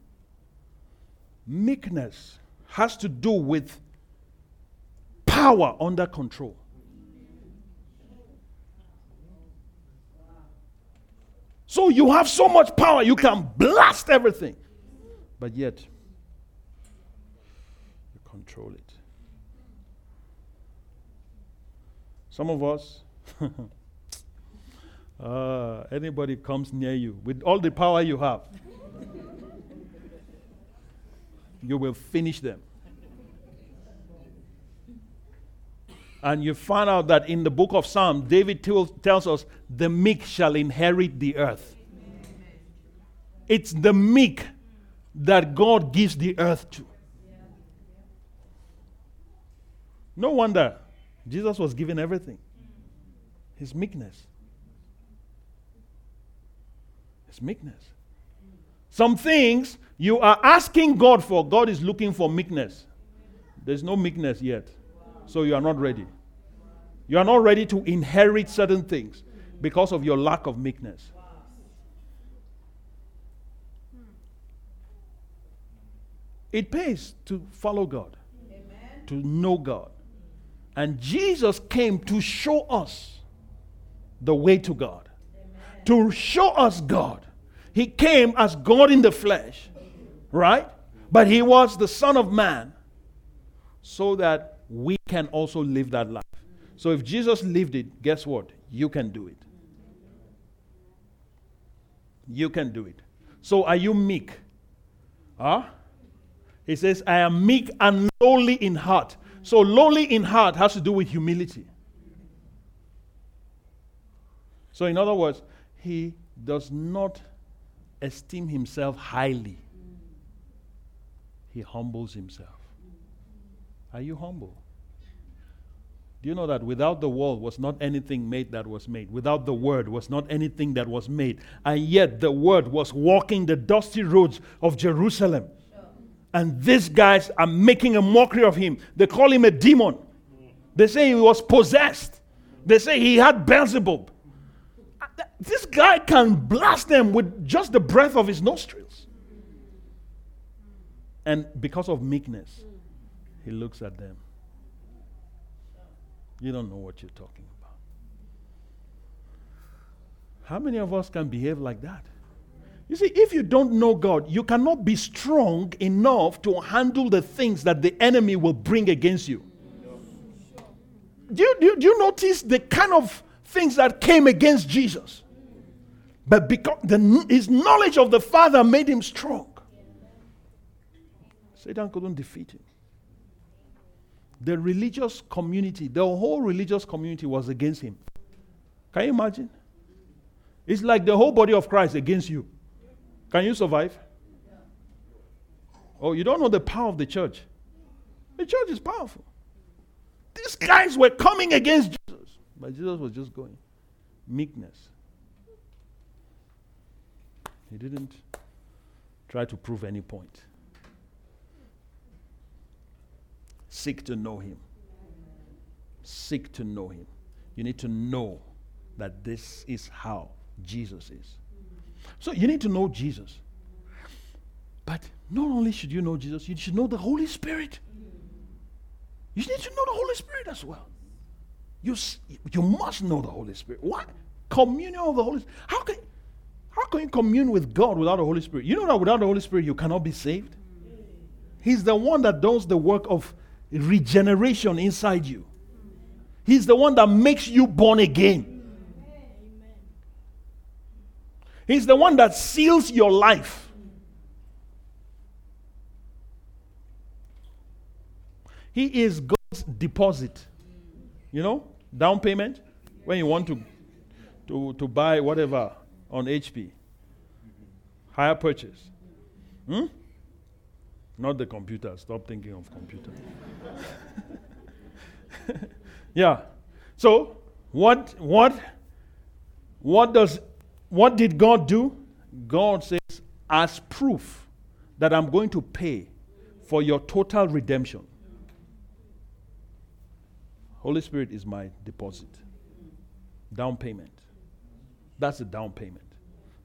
Meekness has to do with power under control. So you have so much power, you can blast everything. But yet, you control it. Some of us, uh, anybody comes near you, with all the power you have, you will finish them. And you find out that in the book of Psalms, David t- tells us, the meek shall inherit the earth. Amen. It's the meek that God gives the earth to. Yeah. No wonder Jesus was given everything. His meekness. His meekness. Some things you are asking God for, God is looking for meekness. There's no meekness yet. So you are not ready. You are not ready to inherit certain things because of your lack of meekness. Wow. It pays to follow God, amen, to know God. And Jesus came to show us the way to God, amen, to show us God. He came as God in the flesh, right? But he was the Son of Man so that we can also live that life. So if Jesus lived it, guess what? You can do it. You can do it. So are you meek? Huh? He says, I am meek and lowly in heart. So lowly in heart has to do with humility. So in other words, he does not esteem himself highly. He humbles himself. Are you humble? Do you know that without the world was not anything made that was made? Without the word was not anything that was made. And yet the word was walking the dusty roads of Jerusalem. Sure. And these guys are making a mockery of him. They call him a demon. They say he was possessed. They say he had Beelzebub. This guy can blast them with just the breath of his nostrils. And because of meekness, he looks at them. You don't know what you're talking about. How many of us can behave like that? You see, if you don't know God, you cannot be strong enough to handle the things that the enemy will bring against you. Do you, do you, do you notice the kind of things that came against Jesus? But because the, his knowledge of the Father made him strong. Satan couldn't defeat him. The religious community, the whole religious community was against him. Can you imagine? It's like the whole body of Christ against you. Can you survive? Oh, you don't know the power of the church. The church is powerful. These guys were coming against Jesus, but Jesus was just going. Meekness. He didn't try to prove any point. Seek to know him. Seek to know him. You need to know that this is how Jesus is. So you need to know Jesus. But not only should you know Jesus, you should know the Holy Spirit. You need to know the Holy Spirit as well. You, you must know the Holy Spirit. What? Communion of the Holy Spirit. How can, How can you commune with God without the Holy Spirit? You know that without the Holy Spirit, you cannot be saved. He's the one that does the work of regeneration inside you. He's the one that makes you born again. He's the one that seals your life. He is God's deposit. You know, down payment. When you want to, to, to buy whatever on H P. Higher purchase. Hmm? Not the computer. Stop thinking of computer. Yeah. So, what, what, what does... What did God do? God says, as proof that I'm going to pay for your total redemption, Holy Spirit is my deposit. Down payment. That's a down payment.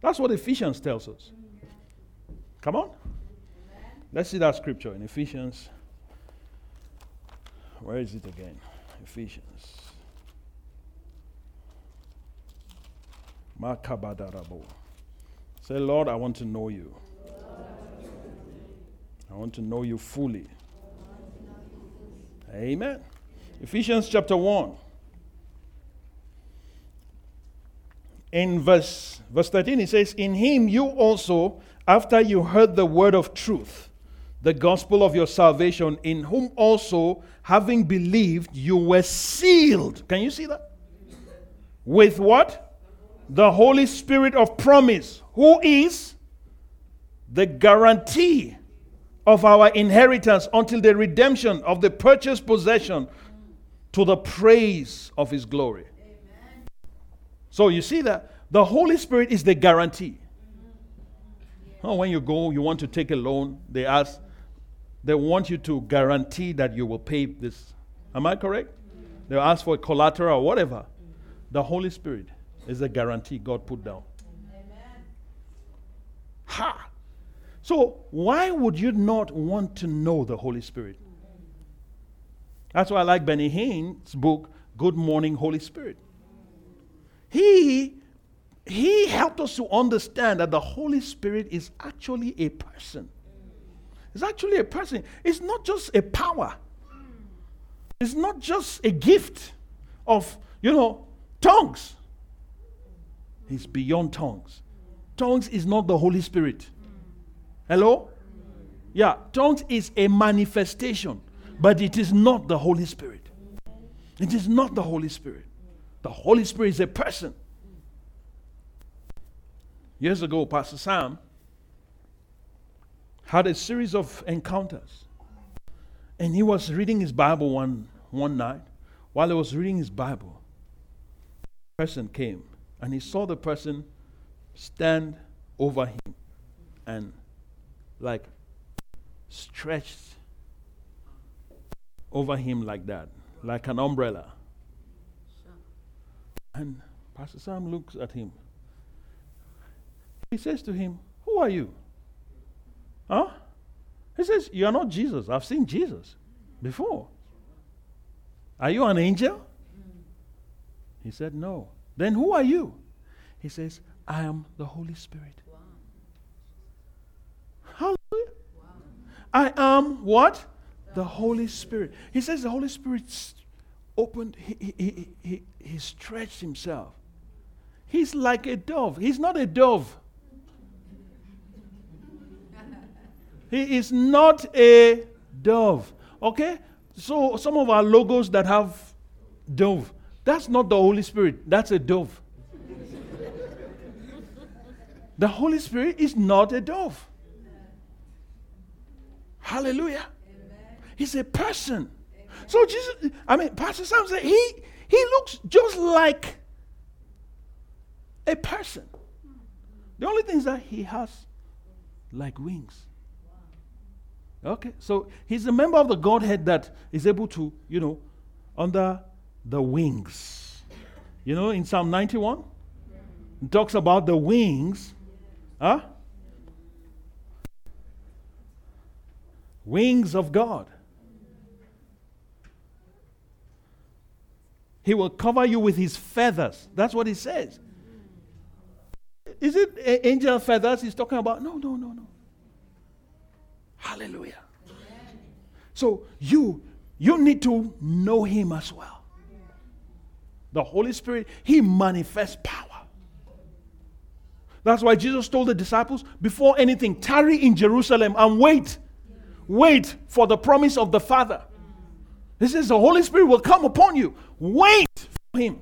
That's what Ephesians tells us. Come on. Let's see that scripture in Ephesians. Where is it again? Ephesians. Say, Lord, I want to know you. I want to know you fully. Amen. Ephesians chapter one. In verse, verse thirteen, it says, in him you also, after you heard the word of truth, the gospel of your salvation, in whom also, having believed, you were sealed. Can you see that? With what? The Holy Spirit of promise, who is the guarantee of our inheritance until the redemption of the purchased possession to the praise of his glory. Amen. So you see that the Holy Spirit is the guarantee. Oh, when you go, you want to take a loan, they ask, they want you to guarantee that you will pay this. Am I correct? They'll ask for collateral or whatever. The Holy Spirit is a guarantee God put down. Amen. Ha! So, why would you not want to know the Holy Spirit? That's why I like Benny Hinn's book, Good Morning, Holy Spirit. He, he helped us to understand that the Holy Spirit is actually a person. It's actually a person. It's not just a power. It's not just a gift of, you know, tongues. He's beyond tongues. Tongues is not the Holy Spirit. Hello? Yeah, tongues is a manifestation, but it is not the Holy Spirit. It is not the Holy Spirit. The Holy Spirit is a person. Years ago, Pastor Sam had a series of encounters. And he was reading his Bible one, one night. While he was reading his Bible, a person came. And he saw the person stand over him and like stretched over him like that, like an umbrella. And Pastor Sam looks at him. He says to him, who are you? Huh? He says, you are not Jesus. I've seen Jesus before. Are you an angel? He said, no. Then who are you? He says, I am the Holy Spirit. Wow. Hallelujah. Wow. I am what? The Holy Spirit. He says the Holy Spirit opened, he, he, he, he stretched himself. He's like a dove. He's not a dove. He is not a dove. Okay? So some of our logos that have dove. That's not the Holy Spirit. That's a dove. The Holy Spirit is not a dove. Hallelujah. Amen. He's a person. Amen. So Jesus, I mean, Pastor Sam said, he, he looks just like a person. The only thing is that he has like wings. Okay, so he's a member of the Godhead that is able to, you know, under the wings. You know, in Psalm ninety-one, it talks about the wings. Huh? Wings of God. He will cover you with his feathers. That's what it says. Is it a- angel feathers he's talking about? No, no, no, no. Hallelujah. Amen. So you, you need to know him as well. The Holy Spirit, he manifests power. That's why Jesus told the disciples, before anything, tarry in Jerusalem and wait. Wait for the promise of the Father. He says the Holy Spirit will come upon you. Wait for him.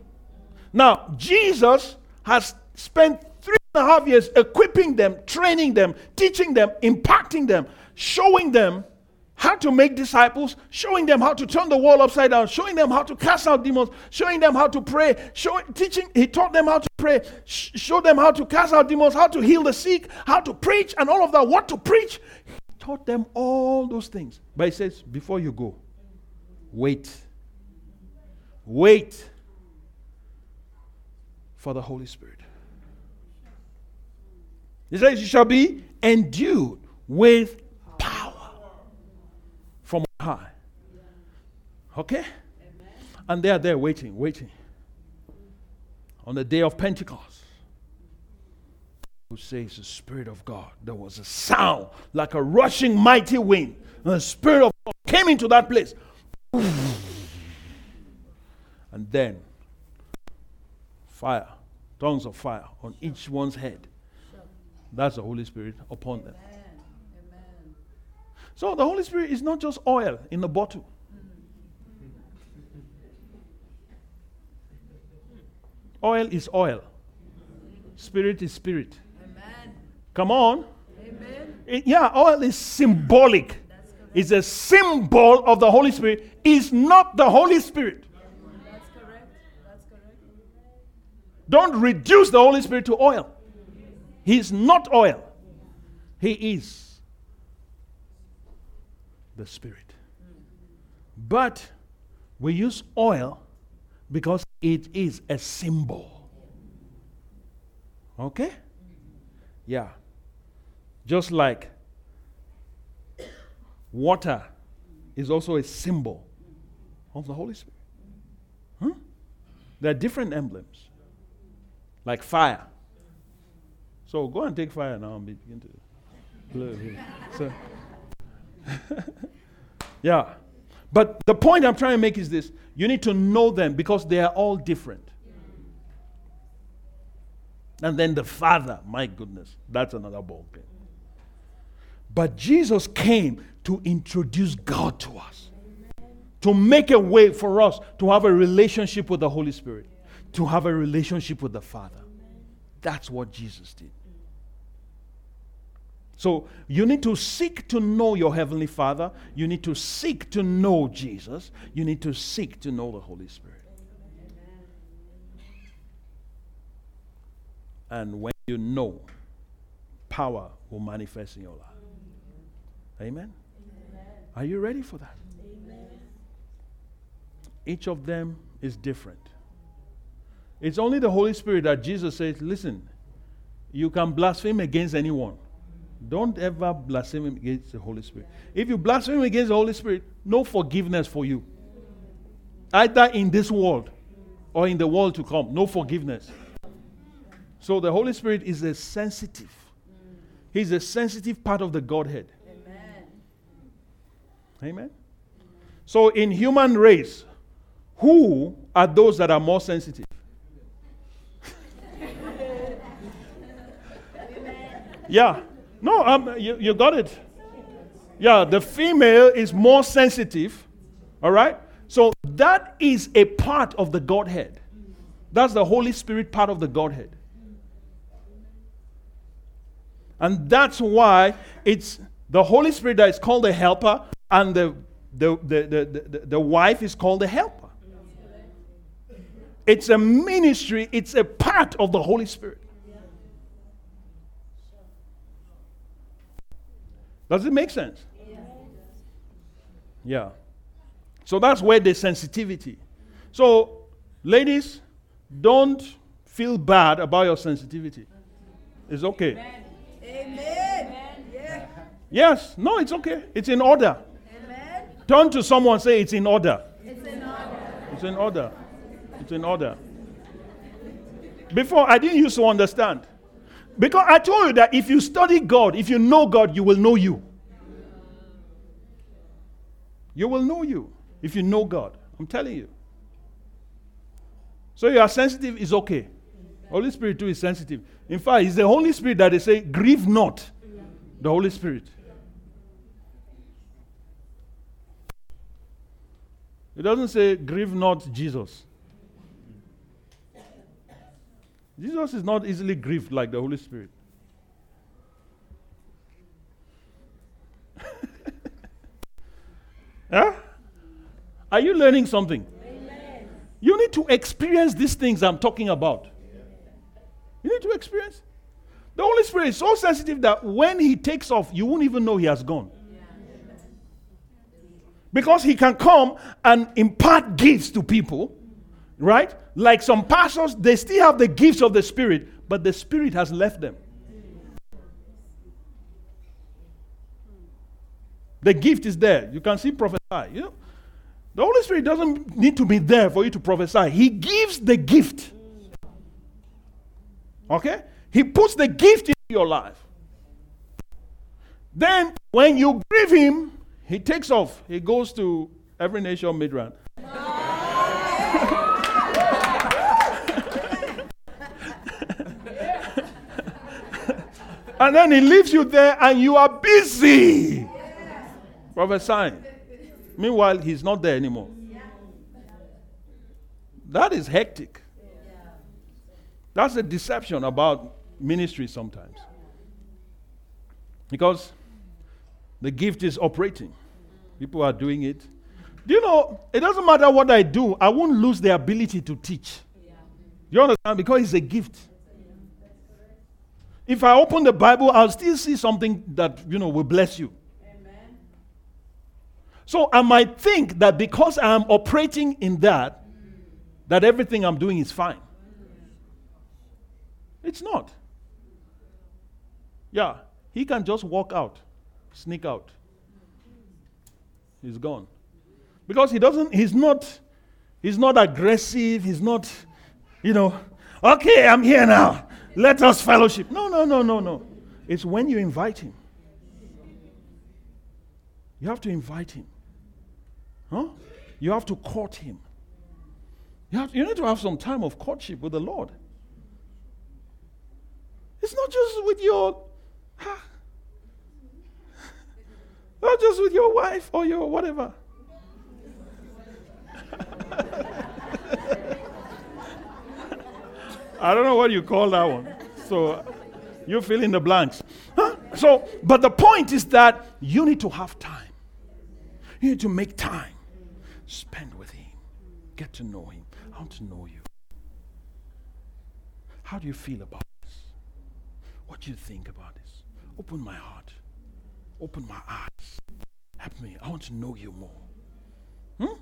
Now, Jesus has spent three and a half years equipping them, training them, teaching them, impacting them, showing them how to make disciples, showing them how to turn the world upside down, showing them how to cast out demons, showing them how to pray, show, teaching, he taught them how to pray, sh- showed them how to cast out demons, how to heal the sick, how to preach, and all of that, what to preach. He taught them all those things. But he says, before you go, wait. Wait for the Holy Spirit. He says, you shall be endued with power from on high. Okay? Amen. And they are there waiting, waiting. On the day of Pentecost, who says the Spirit of God, there was a sound like a rushing mighty wind. And the Spirit of God came into that place. And then fire, tongues of fire on each one's head. That's the Holy Spirit upon them. Amen. Amen. So the Holy Spirit is not just oil in a bottle. Oil is oil. Spirit is spirit. Amen. Come on. Amen. It, yeah, oil is symbolic. It's a symbol of the Holy Spirit. It's not the Holy Spirit. That's correct. That's correct. Don't reduce the Holy Spirit to oil. He's not oil. He is the Spirit. But we use oil because it is a symbol. Okay? Yeah. Just like water is also a symbol of the Holy Spirit. Hmm? There are different emblems. Like fire. So go and take fire now and begin to blow here. So yeah. But the point I'm trying to make is this. You need to know them because they are all different. And then the Father, my goodness, that's another ball game. But Jesus came to introduce God to us. To make a way for us to have a relationship with the Holy Spirit. To have a relationship with the Father. That's what Jesus did. So you need to seek to know your Heavenly Father. You need to seek to know Jesus. You need to seek to know the Holy Spirit. And when you know, power will manifest in your life. Amen? Amen. Are you ready for that? Amen. Each of them is different. It's only the Holy Spirit that Jesus says, listen, you can blaspheme against anyone. Don't ever blaspheme against the Holy Spirit. If you blaspheme against the Holy Spirit, no forgiveness for you. Either in this world or in the world to come, no forgiveness. So the Holy Spirit is a sensitive. He's a sensitive part of the Godhead. Amen. Amen. So in human race, who are those that are more sensitive? Yeah. No, um, you, you got it. Yeah, the female is more sensitive. All right? So that is a part of the Godhead. That's the Holy Spirit part of the Godhead. And that's why it's the Holy Spirit that is called the helper, and the the the the, the, the wife is called the helper. It's a ministry. It's a part of the Holy Spirit. Does it make sense? Yeah. Yeah. So that's where the sensitivity. So, ladies, don't feel bad about your sensitivity. It's okay. Amen. Amen. Yeah. Yes. No, it's okay. It's in order. Amen. Turn to someone and say, it's in order. It's in order. It's in order. It's in order. Before, I didn't used to understand. Because I told you that if you study God, if you know God, you will know you. You will know you if you know God. I'm telling you. So you are sensitive, it's okay. Holy Spirit too is sensitive. In fact, it's the Holy Spirit that they say, grieve not the Holy Spirit. It doesn't say, grieve not Jesus. Jesus is not easily grieved like the Holy Spirit. Huh? Are you learning something? Amen. You need to experience these things I'm talking about. You need to experience. The Holy Spirit is so sensitive that when he takes off, you won't even know he has gone. Because he can come and impart gifts to people, right? Like some pastors, they still have the gifts of the Spirit, but the Spirit has left them. The gift is there. You can see prophesy. You know? The Holy Spirit doesn't need to be there for you to prophesy. He gives the gift. Okay? He puts the gift into your life. Then, when you grieve him, he takes off. He goes to Every Nation Midrand. And then he leaves you there and you are busy. Prophesying. Meanwhile, he's not there anymore. That is hectic. That's a deception about ministry sometimes. Because the gift is operating. People are doing it. Do you know, it doesn't matter what I do, I won't lose the ability to teach. You understand? Because it's a gift. If I open the Bible, I'll still see something that, you know, will bless you. So I might think that because I'm operating in that, that everything I'm doing is fine. It's not. Yeah, he can just walk out, sneak out. He's gone. Because he doesn't, he's not, he's not aggressive, he's not, you know, okay, I'm here now. Let us fellowship. No, no, no, no, no. It's when you invite him. You have to invite him. Huh? You have to court him. You, have to, you need to have some time of courtship with the Lord. It's not just with your, huh, not just with your wife or your whatever. I don't know what you call that one. So you fill in the blanks. Huh? So, but the point is that you need to have time. You need to make time. Spend with him. Get to know him. I want to know you. How do you feel about this? What do you think about this? Open my heart. Open my eyes. Help me. I want to know you more. Hmm?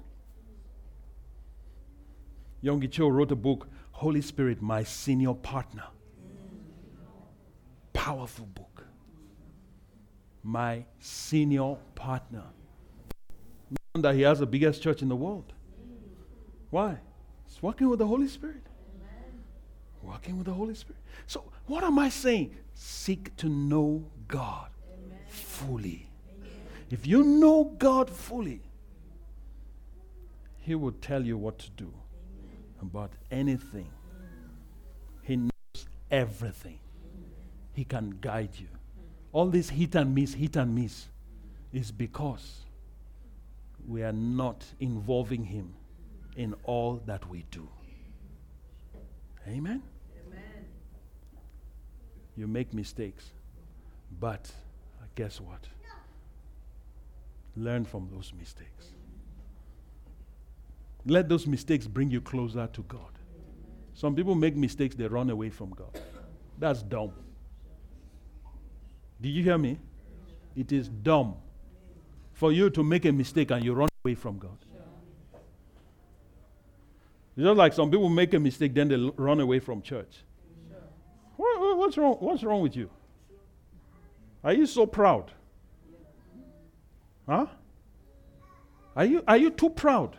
Yungi Cho wrote a book, Holy Spirit, My Senior Partner. Powerful book. My Senior Partner. No wonder he has the biggest church in the world. Why? It's working with the Holy Spirit. Working with the Holy Spirit. So what am I saying? Seek to know God fully. If you know God fully, he will tell you what to do about anything. He knows everything. He can guide you. All this hit and miss, hit and miss is because we are not involving him in all that we do. Amen? Amen. You make mistakes, but guess what? Learn from those mistakes. Let those mistakes bring you closer to God. Some people make mistakes, they run away from God. That's dumb. Did you hear me? It is dumb for you to make a mistake and you run away from God. It's just like some people make a mistake, then they l- run away from church. What, what, what's wrong? What's wrong with you? Are you so proud? Huh? Are you are you too proud?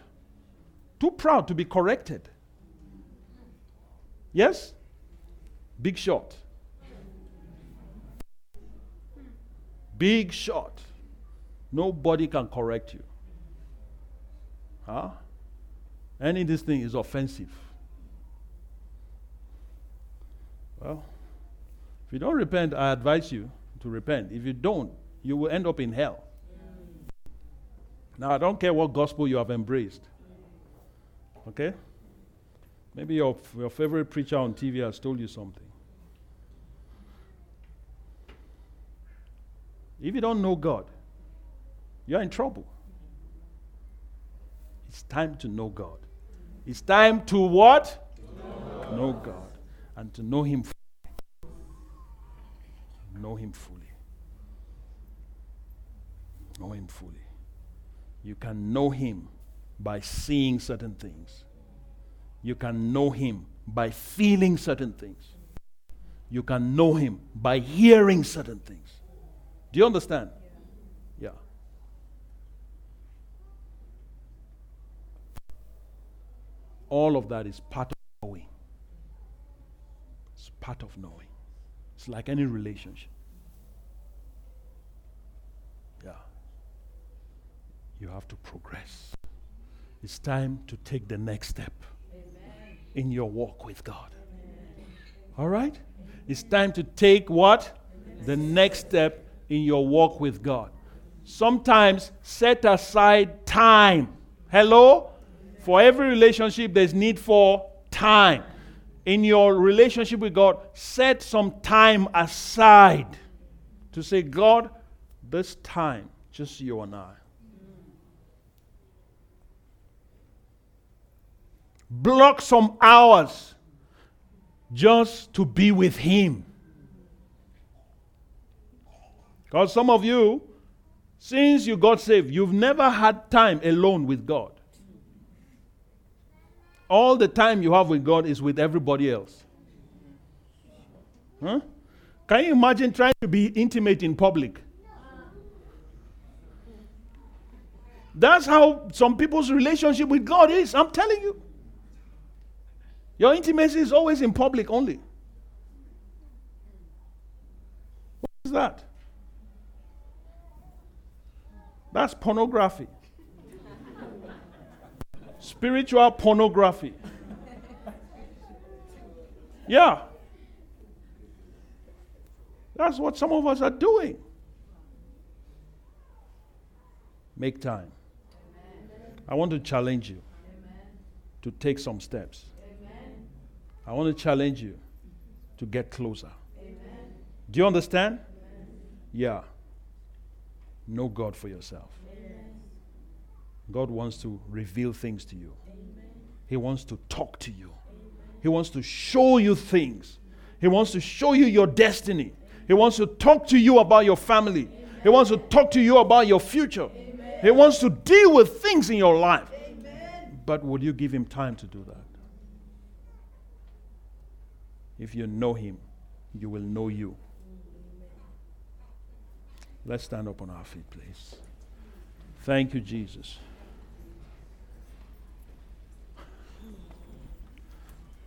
Too proud to be corrected? Yes? Big shot. Big shot. Nobody can correct you. Huh? Any of this thing is offensive. Well, if you don't repent, I advise you to repent. If you don't, you will end up in hell. Now, I don't care what gospel you have embraced. Okay? Maybe your, your favorite preacher on T V has told you something. If you don't know God, you're in trouble. It's time to know God. It's time to what? Know God. Know God. And to know Him fully. Know Him fully. Know Him fully. You can know Him by seeing certain things. You can know Him by feeling certain things. You can know Him by hearing certain things. Do you understand? Yeah. All of that is part of knowing. It's part of knowing. It's like any relationship. Yeah. You have to progress. It's time to take the next step. Amen. In your walk with God. Amen. All right? It's time to take what? Amen. The next step in your walk with God. Sometimes set aside time. Hello? For every relationship, there's need for time. In your relationship with God, set some time aside to say, God, this time, just you and I. Block some hours just to be with Him. Because some of you, since you got saved, you've never had time alone with God. All the time you have with God is with everybody else. Huh? Can you imagine trying to be intimate in public? That's how some people's relationship with God is. I'm telling you. Your intimacy is always in public only. What is that? That's pornography. Spiritual pornography. Yeah. That's what some of us are doing. Make time. I want to challenge you to take some steps. I want to challenge you to get closer. Amen. Do you understand? Amen. Yeah. Know God for yourself. Amen. God wants to reveal things to you. Amen. He wants to talk to you. Amen. He wants to show you things. He wants to show you your destiny. He wants to talk to you about your family. Amen. He wants to talk to you about your future. Amen. He wants to deal with things in your life. Amen. But would you give Him time to do that? If you know Him, you will know you. Let's stand up on our feet, please. Thank you, Jesus.